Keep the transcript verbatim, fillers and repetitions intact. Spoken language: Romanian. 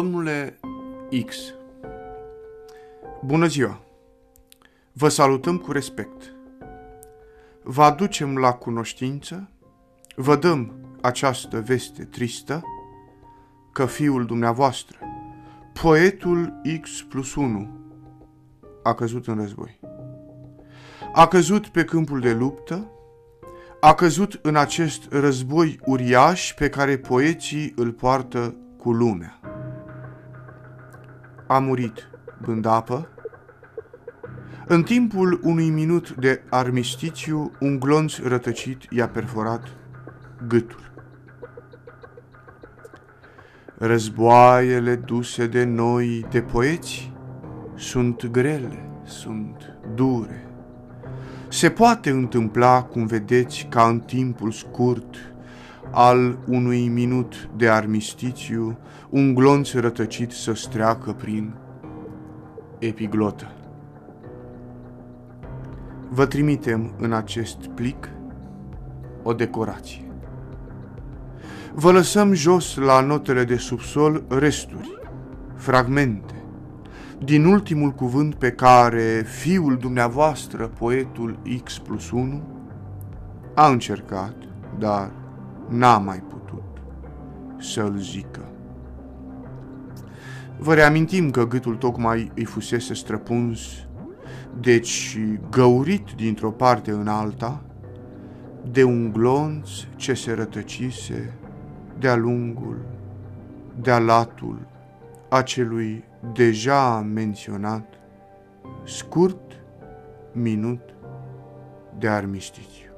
Domnule X, bună ziua! Vă salutăm cu respect. Vă aducem la cunoștință, vă dăm această veste tristă, că fiul dumneavoastră, poetul X plus unu, a căzut în război. A căzut pe câmpul de luptă, a căzut în acest război uriaș pe care poeții îl poartă cu lumea. A murit bând apă. În timpul unui minut de armistițiu, un glonț rătăcit i-a perforat gâtul. Războaiele duse de noi, de poeți, sunt grele, sunt dure. Se poate întâmpla, cum vedeți, ca în timpul scurt al unui minut de armistițiu, un glonț rătăcit să streacă prin epiglotă. Vă trimitem în acest plic o decorație. Vă lăsăm jos la notele de subsol resturi, fragmente, din ultimul cuvânt pe care fiul dumneavoastră, poetul X plus unu, a încercat, dar n-a mai putut să-l zică. Vă reamintim că gâtul tocmai îi fusese străpuns, deci găurit dintr-o parte în alta, de un glonț ce se rătăcise de-a lungul, de-a latul acelui deja menționat scurt minut de armistițiu.